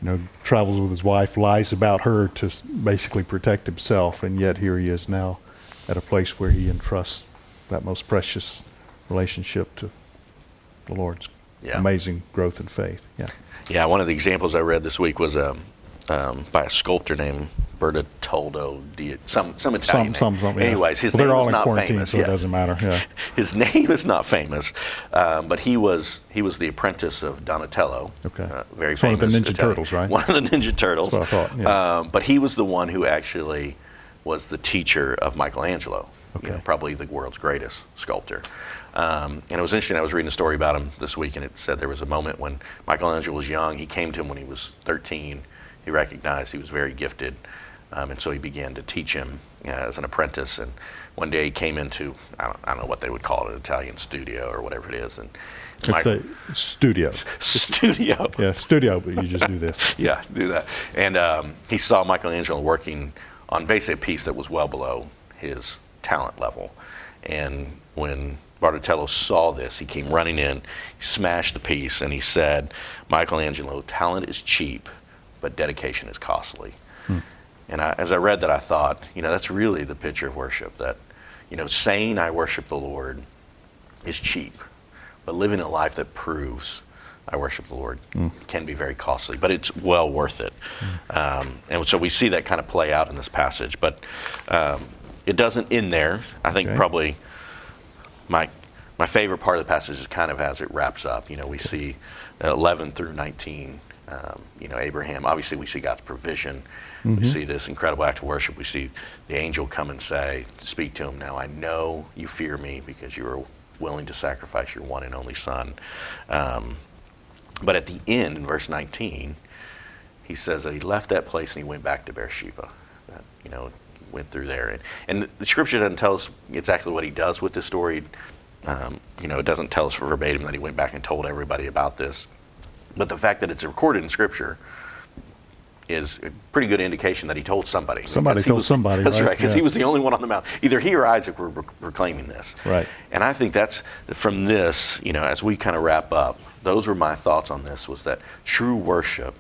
know, travels with his wife, lies about her to basically protect himself, and yet here he is now at a place where he entrusts that most precious relationship to the Lord's amazing growth in faith. Yeah. Yeah, one of the examples I read this week was by a sculptor named Bertotoldo, some Italian name. Anyways, his name is not famous. So it doesn't matter. Yeah. His name is not famous, but he was the apprentice of Donatello. Okay. Very famous. One of the Ninja Turtles, right? One of the Ninja Turtles. That's what I thought. Yeah. But he was the one who actually was the teacher of Michelangelo. Okay. You know, probably the world's greatest sculptor. And it was interesting, I was reading a story about him this week, and it said there was a moment when Michelangelo was young. He came to him when he was 13. He recognized he was very gifted, and so he began to teach him as an apprentice. And one day he came into, I don't know what they would call it, an Italian studio or whatever it is. And it's a studio. Studio. Yeah, studio, but you just do this. Yeah, do that. And he saw Michelangelo working on basically a piece that was well below his talent level. And when Bertotoldo saw this, he came running in, he smashed the piece, and he said, "Michelangelo, talent is cheap, but dedication is costly." And as I read that, I thought, you know, that's really the picture of worship, that, you know, saying I worship the Lord is cheap, but living a life that proves I worship the Lord can be very costly, but it's well worth it. And so we see that kind of play out in this passage, but it doesn't end there. I think probably my favorite part of the passage is kind of as it wraps up. You know, we see 11 through 19, you know, Abraham, obviously we see God's provision. We see this incredible act of worship. We see the angel come and speak to him. Now I know you fear me because you are willing to sacrifice your one and only son. But at the end, in verse 19, he says that he left that place and he went back to Beersheba. You know, went through there. And the scripture doesn't tell us exactly what he does with this story. You know, it doesn't tell us verbatim that he went back and told everybody about this. But the fact that it's recorded in scripture is a pretty good indication that he told somebody. Somebody told somebody, right? That's right, because he was the only one on the mount. Either he or Isaac were proclaiming this. Right. And I think that's, from this, you know, as we kind of wrap up, those were my thoughts on this, was that true worship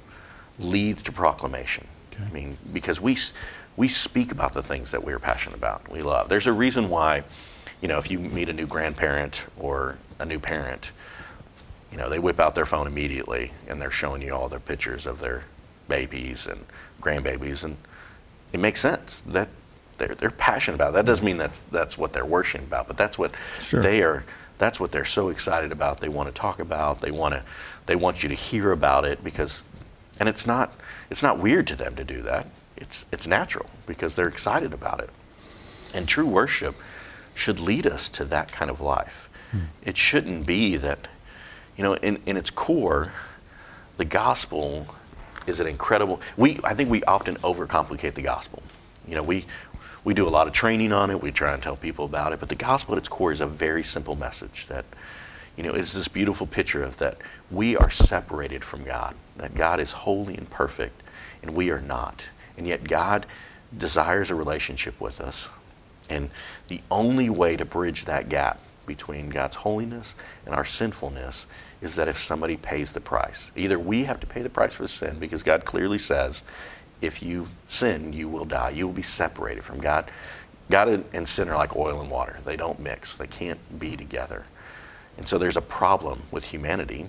leads to proclamation. Okay. I mean, because we speak about the things that we're passionate about, we love. There's a reason why, you know, if you meet a new grandparent or a new parent, you know, they whip out their phone immediately and they're showing you all their pictures of their babies and grandbabies, and it makes sense that they're passionate about it. That doesn't mean that's what they're worshiping about, but that's what they are. That's what they're so excited about. They want to talk about. They want you to hear about it because, and it's not weird to them to do that. It's natural because they're excited about it. And true worship should lead us to that kind of life. It shouldn't be that, you know, in its core, the gospel is an incredible, I think we often overcomplicate the gospel. You know, we do a lot of training on it, we try and tell people about it, but the gospel at its core is a very simple message that, you know, is this beautiful picture of that we are separated from God, that God is holy and perfect, and we are not. And yet God desires a relationship with us. And the only way to bridge that gap between God's holiness and our sinfulness is that if somebody pays the price. Either we have to pay the price for sin, because God clearly says, if you sin, you will die. You will be separated from God. God and sin are like oil and water. They don't mix. They can't be together. And so there's a problem with humanity,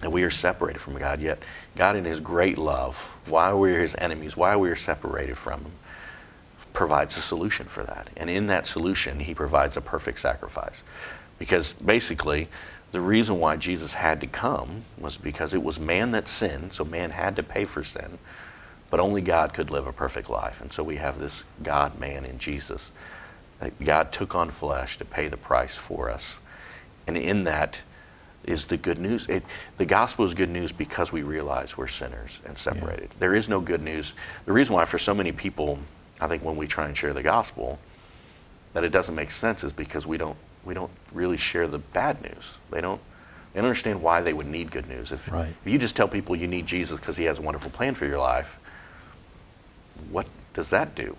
and we are separated from God, yet God in his great love, while we are his enemies, while we are separated from him, provides a solution for that. And in that solution, he provides a perfect sacrifice. Because basically, The reason why Jesus had to come was because it was man that sinned, so man had to pay for sin, but only God could live a perfect life. And so we have this God-man in Jesus. God took on flesh to pay the price for us. And in that is the good news. The gospel is good news because we realize we're sinners and separated. Yeah. There is no good news. The reason why for so many people, I think when we try and share the gospel, that it doesn't make sense is because we don't really share the bad news. They don't understand why they would need good news. If you just tell people you need Jesus because he has a wonderful plan for your life, what does that do?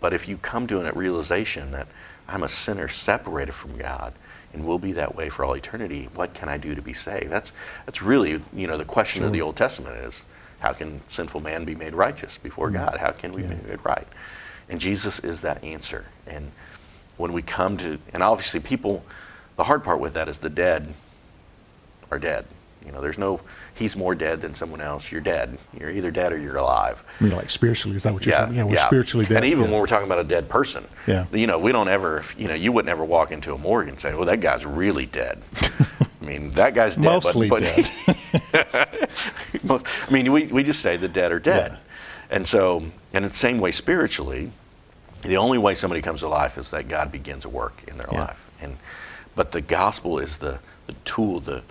But if you come to a realization that I'm a sinner separated from God and will be that way for all eternity, what can I do to be saved? That's really, you know, the question of the Old Testament is, how can sinful man be made righteous before God? How can we be made right? And Jesus is that answer. And when we come to, and obviously people, the hard part with that is the dead are dead. You know, there's no, he's more dead than someone else. You're dead. You're either dead or you're alive. I mean, like spiritually, is that what you're talking about? Yeah, we're spiritually dead. And even when we're talking about a dead person, you know, we don't ever, you know, you wouldn't ever walk into a morgue and say, well, that guy's really dead. I mean, that guy's dead. Mostly dead. I mean, we just say the dead are dead. Yeah. And so, and in the same way spiritually, the only way somebody comes to life is that God begins a work in their life. But the gospel is the tool, the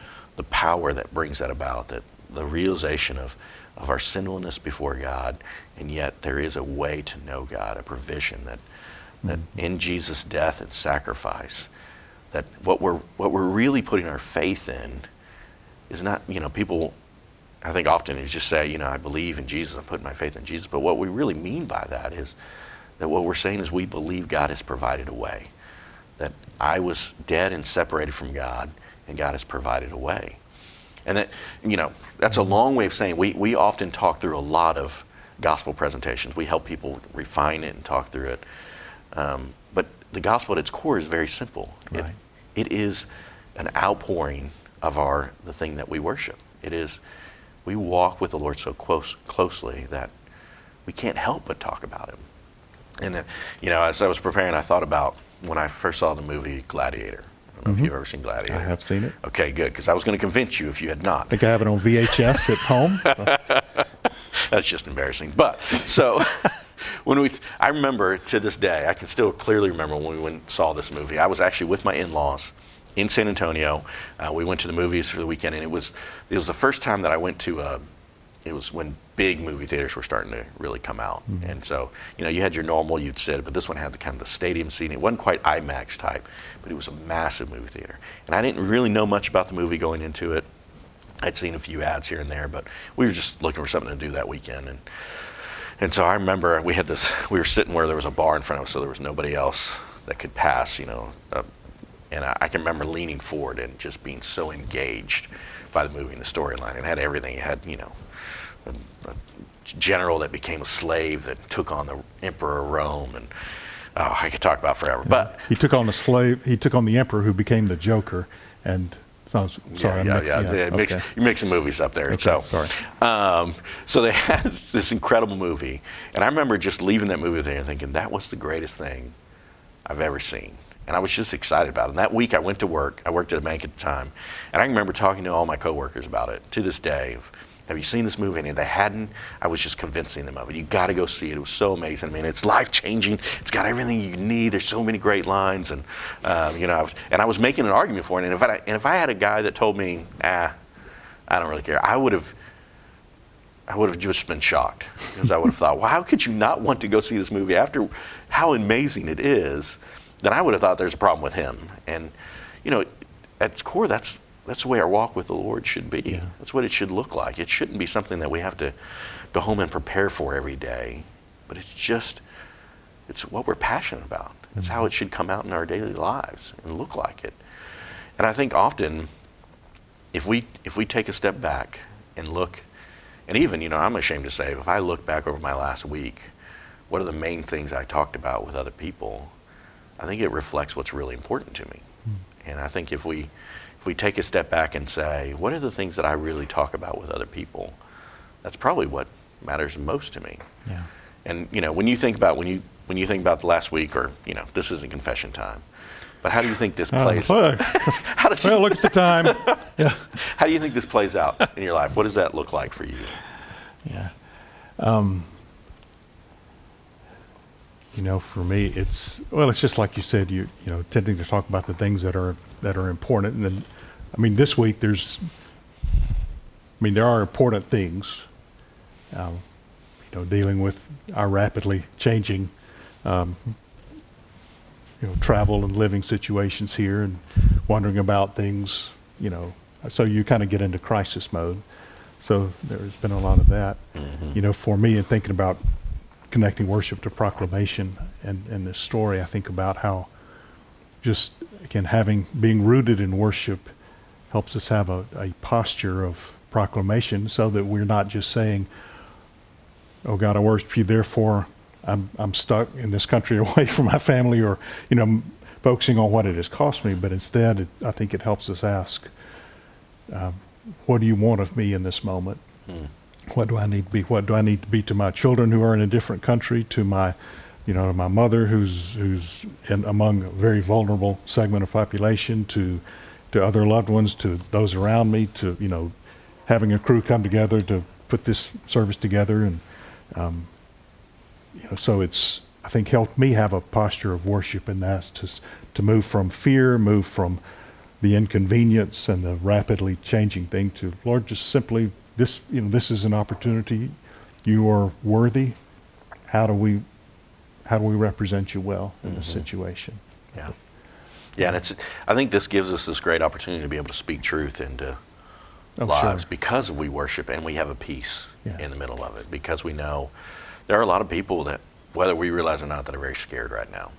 power that brings that about, that the realization of our sinfulness before God, and yet there is a way to know God, a provision that in Jesus' death and sacrifice, that what we're really putting our faith in is not, you know, people, I think often is just say, you know, I believe in Jesus, I'm putting my faith in Jesus, but what we really mean by that is that what we're saying is we believe God has provided a way, that I was dead and separated from God, and God has provided a way. And that, you know, that's a long way of saying we often talk through a lot of gospel presentations. We help people refine it and talk through it. But the gospel at its core is very simple. Right. It is an outpouring of the thing that we worship. It is, we walk with the Lord so closely that we can't help but talk about him. And, you know, as I was preparing, I thought about when I first saw the movie Gladiator. I don't know if you've ever seen Gladiator. I have seen it. Okay, good, because I was going to convince you if you had not. I think I have it on VHS at home. That's just embarrassing. But so I remember to this day, I can still clearly remember when we went and saw this movie. I was actually with my in-laws in San Antonio. We went to the movies for the weekend, and it was the first time that I went to it was when big movie theaters were starting to really come out. And so, you know, you had your normal, you'd sit, but this one had the kind of the stadium seating. It wasn't quite IMAX type, but it was a massive movie theater. And I didn't really know much about the movie going into it. I'd seen a few ads here and there, but we were just looking for something to do that weekend. And so I remember we were sitting where there was a bar in front of us, so there was nobody else that could pass, you know. And I can remember leaning forward and just being so engaged by the movie and the storyline. It had everything. It had, you know, a general that became a slave that took on the emperor of Rome, and I could talk about forever. But he took on a slave. He took on the emperor who became the Joker. And You're mixing movies up there. Okay, so sorry. So they had this incredible movie, and I remember just leaving that movie there and thinking that was the greatest thing I've ever seen. And I was just excited about it. And that week I went to work. I worked at a bank at the time, and I remember talking to all my coworkers about it to this day. Have you seen this movie? And if they hadn't, I was just convincing them of it. You got to go see it. It was so amazing. I mean, it's life-changing. It's got everything you need. There's so many great lines, and you know, I was making an argument for it. And if I had a guy that told me, I don't really care, I would have just been shocked, because I would have thought, well, how could you not want to go see this movie after how amazing it is? Then I would have thought there's a problem with him. And you know, at its core, that's the way our walk with the Lord should be. Yeah. That's what it should look like. It shouldn't be something that we have to go home and prepare for every day, but it's what we're passionate about. It's how it should come out in our daily lives and look like it. And I think often, if we take a step back and look, and even, you know, I'm ashamed to say, if I look back over my last week, what are the main things I talked about with other people? I think it reflects what's really important to me. And I think if we take a step back and say, what are the things that I really talk about with other people? That's probably what matters most to me. Yeah. And you know, when you think about the last week, or you know, this isn't confession time, But how do you think this plays? How does well, look at the time. Yeah. How do you think this plays out in your life? What does that look like for you? Yeah. You know, for me, it's well, it's just like you said. You know, tending to talk about the things that are important. And then, I mean, this week there are important things. You know, dealing with our rapidly changing. You know, travel and living situations here and wondering about things, you know, so you kind of get into crisis mode. So there's been a lot of that, you know, for me, in thinking about connecting worship to proclamation and this story, I think about how just, again, being rooted in worship helps us have a posture of proclamation so that we're not just saying, oh God, I worship you, therefore I'm stuck in this country away from my family, or, you know, focusing on what it has cost me. But instead, I think it helps us ask, what do you want of me in this moment? What do I need to be? What do I need to be to my children who are in a different country, to my, you know, to my mother who's among a very vulnerable segment of population, to other loved ones, to those around me, to, you know, having a crew come together to put this service together. And, you know, so it's, I think, helped me have a posture of worship, and that's to move from fear, move from the inconvenience and the rapidly changing thing to, Lord, just simply this, you know, this is an opportunity. You are worthy. How do we represent you well in this situation? Yeah. Yeah. And it's, I think this gives us this great opportunity to be able to speak truth into lives because we worship, and we have a peace in the middle of it, because we know there are a lot of people that, whether we realize or not, that are very scared right now.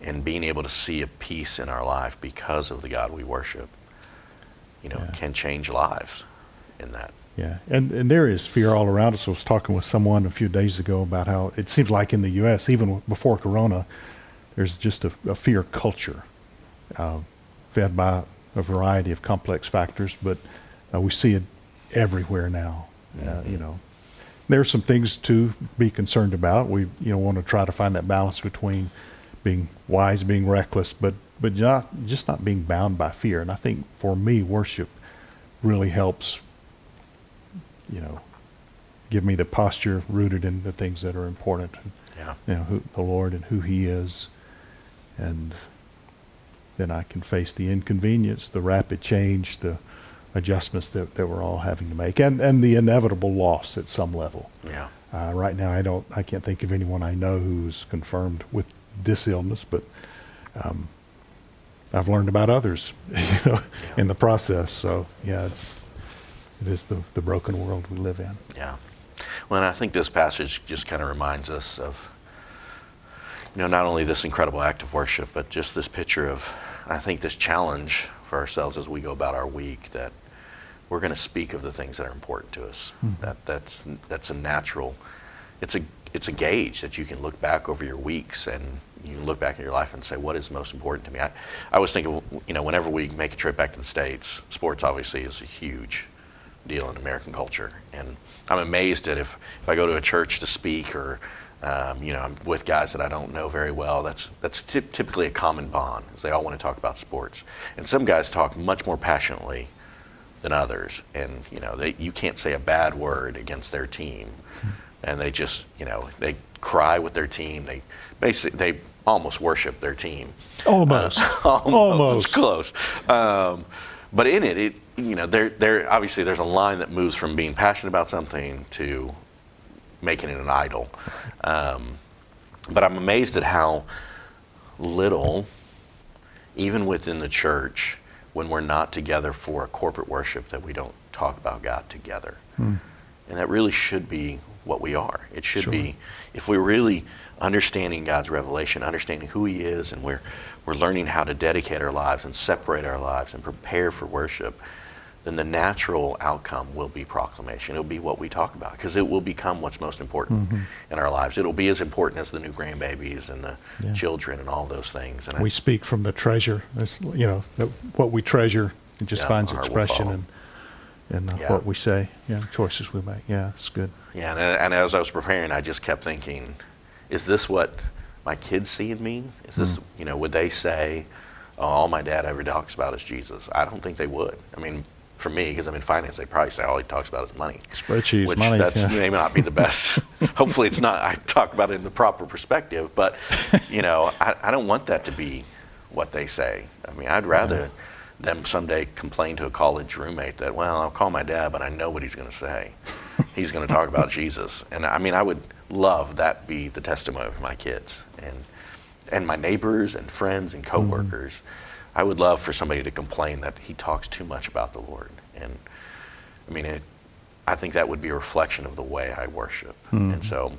And being able to see a peace in our life because of the God we worship, you know, can change lives in that. Yeah, and there is fear all around us. I was talking with someone a few days ago about how it seems like in the U.S., even before Corona, there's just a fear culture fed by a variety of complex factors, but we see it everywhere now, you know. There are some things to be concerned about. We, you know, want to try to find that balance between being wise, being reckless, but not being bound by fear. And I think for me, worship really helps, you know, give me the posture rooted in the things that are important. Yeah. You know, the Lord and who He is, and then I can face the inconvenience, the rapid change, the adjustments that we're all having to make, and the inevitable loss at some level. Yeah. Right now, I can't think of anyone I know who's confirmed with this illness, but I've learned about others, you know, in the process. So yeah, it is the broken world we live in. Yeah. Well, and I think this passage just kind of reminds us of, you know, not only this incredible act of worship, but just this picture of, I think, this challenge for ourselves as we go about our week, that we're going to speak of the things that are important to us. That's a natural, it's a gauge that you can look back over your weeks, and you can look back at your life and say, what is most important to me? I always think of, you know, whenever we make a trip back to the States, sports obviously is a huge deal in American culture. And I'm amazed that if I go to a church to speak, or you know, I'm with guys that I don't know very well, that's typically a common bond, is they all want to talk about sports. And some guys talk much more passionately than others, and, you know, you can't say a bad word against their team, and they just, you know, they cry with their team. They basically, they almost worship their team. Almost. It's close. But in it, you know, there obviously there's a line that moves from being passionate about something to making it an idol. But I'm amazed at how little, even within the church, when we're not together for a corporate worship, that we don't talk about God together. And that really should be what we are. It should be, if we're really understanding God's revelation, understanding who He is, and we're learning how to dedicate our lives and separate our lives and prepare for worship, then the natural outcome will be proclamation. It'll be what we talk about, because it will become what's most important in our lives. It'll be as important as the new grandbabies and the children and all those things. And we speak from the treasure. That's, you know, what we treasure, it just finds expression in what we say, choices we make. Yeah, it's good. Yeah, and as I was preparing, I just kept thinking, is this what my kids seeing me? Is this, you know, would they say, oh, all my dad ever talks about is Jesus? I don't think they would. I mean, for me, because I'm in finance, they probably say all he talks about is money. Spreadsheets, which money. That's, yeah. May not be the best. Hopefully it's not. I talk about it in the proper perspective, but, you know, I don't want that to be what they say. I mean, I'd rather them someday complain to a college roommate that, well, I'll call my dad, but I know what he's going to say. He's going to talk about Jesus. And I mean, I would love that be the testimony of my kids and my neighbors and friends and coworkers. I would love for somebody to complain that he talks too much about the Lord. And I mean, I think that would be a reflection of the way I worship. And so,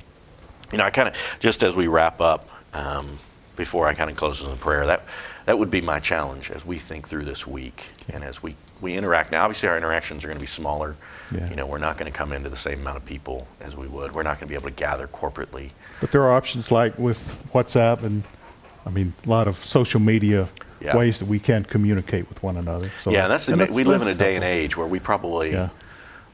you know, I kind of, just as we wrap up, before I kind of close in prayer, that would be my challenge as we think through this week and as we interact. Now, obviously, our interactions are going to be smaller. Yeah. You know, we're not going to come into the same amount of people as we would. We're not going to be able to gather corporately. But there are options like with WhatsApp and, I mean, a lot of social media ways that we can communicate with one another. So, yeah, we live in a day and age where we probably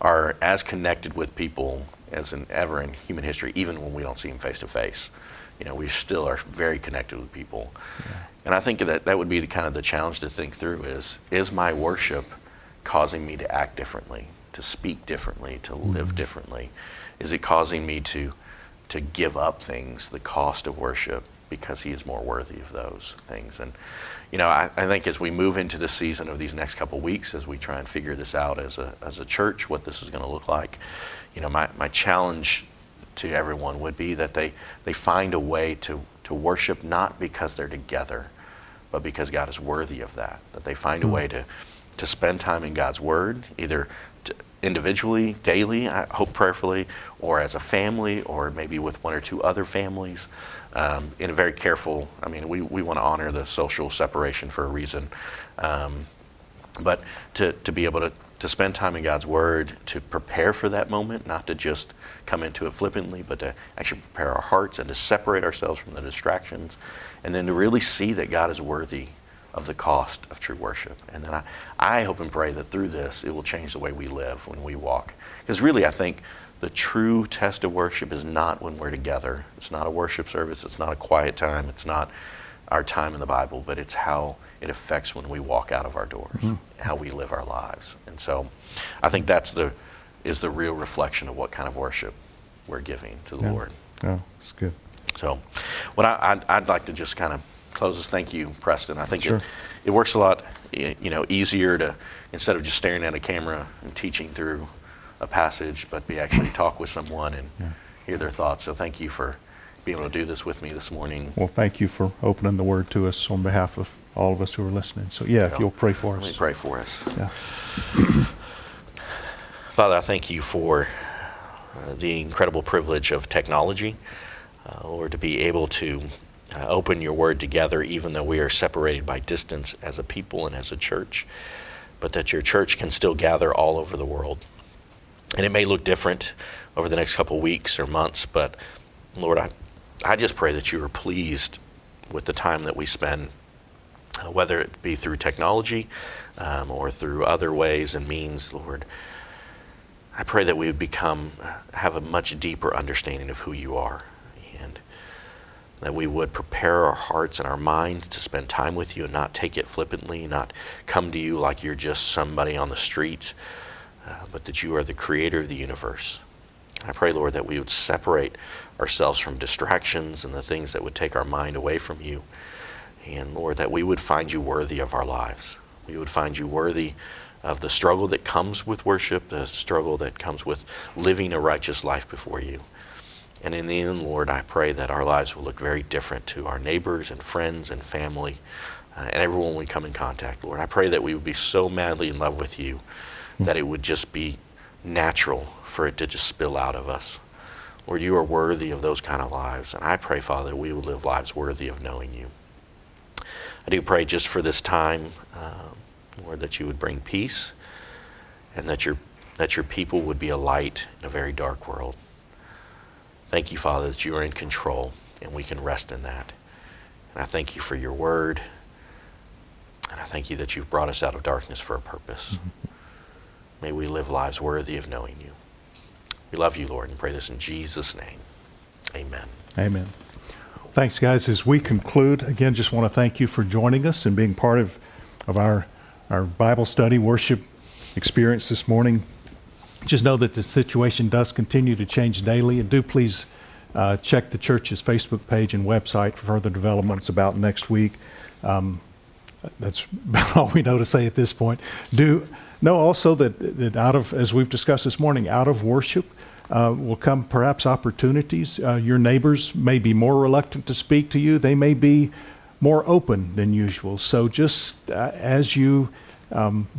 are as connected with people as ever in human history, even when we don't see them face to face. You know, we still are very connected with people. Yeah. And I think that would be the kind of the challenge to think through is my worship causing me to act differently, to speak differently, to live differently? Is it causing me to give up things, the cost of worship, because he is more worthy of those things? And, you know, I think as we move into the season of these next couple weeks, as we try and figure this out as a church, what this is going to look like, you know, my challenge to everyone would be that they find a way to worship, not because they're together, but because God is worthy of that. That they find a way to spend time in God's Word, either individually, daily, I hope prayerfully, or as a family, or maybe with one or two other families, in a very careful, I mean, we want to honor the social separation for a reason, but to be able to spend time in God's Word, to prepare for that moment, not to just come into it flippantly, but to actually prepare our hearts and to separate ourselves from the distractions, and then to really see that God is worthy of the cost of true worship. And then I hope and pray that through this, it will change the way we live when we walk. Because really, I think the true test of worship is not when we're together. It's not a worship service. It's not a quiet time. It's not our time in the Bible, but it's how it affects when we walk out of our doors, how we live our lives. And so I think that's the real reflection of what kind of worship we're giving to the Lord. Yeah, it's good. So what I'd like to just kind of close this. Thank you, Preston. I think it works a lot, you know, easier to, instead of just staring at a camera and teaching through a passage, but be actually talk with someone and hear their thoughts. So thank you for being able to do this with me this morning. Well, thank you for opening the Word to us on behalf of all of us who are listening. So, if you'll pray for us. Let me pray for us. Yeah. Father, I thank you for the incredible privilege of technology, or to be able to open your Word together, even though we are separated by distance as a people and as a church, but that your church can still gather all over the world. And it may look different over the next couple weeks or months, but Lord, I just pray that you are pleased with the time that we spend, whether it be through technology or through other ways and means, Lord. I pray that we would have a much deeper understanding of who you are, and that we would prepare our hearts and our minds to spend time with you and not take it flippantly, not come to you like you're just somebody on the street, but that you are the creator of the universe. I pray, Lord, that we would separate ourselves from distractions and the things that would take our mind away from you. And Lord, that we would find you worthy of our lives. We would find you worthy of the struggle that comes with worship, the struggle that comes with living a righteous life before you. And in the end, Lord, I pray that our lives will look very different to our neighbors and friends and family and everyone we come in contact. Lord, I pray that we would be so madly in love with you that it would just be natural for it to just spill out of us. Lord, you are worthy of those kind of lives. And I pray, Father, we will live lives worthy of knowing you. I do pray just for this time, Lord, that you would bring peace and that your people would be a light in a very dark world. Thank you, Father, that you are in control and we can rest in that. And I thank you for your word. And I thank you that you've brought us out of darkness for a purpose. May we live lives worthy of knowing you. We love you, Lord, and pray this in Jesus' name. Amen. Amen. Thanks, guys. As we conclude, again, just want to thank you for joining us and being part of our Bible study, worship experience this morning. Just know that the situation does continue to change daily, and do please check the church's Facebook page and website for further developments about next week. That's about all we know to say at this point. Do know also that out of, as we've discussed this morning, out of worship will come perhaps opportunities. Your neighbors may be more reluctant to speak to you. They may be more open than usual. So just as you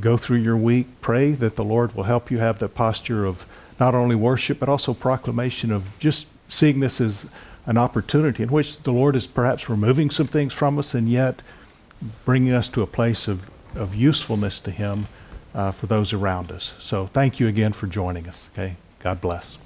go through your week, pray that the Lord will help you have the posture of not only worship, but also proclamation of just seeing this as an opportunity in which the Lord is perhaps removing some things from us and yet bringing us to a place of usefulness to Him for those around us. So thank you again for joining us. Okay, God bless.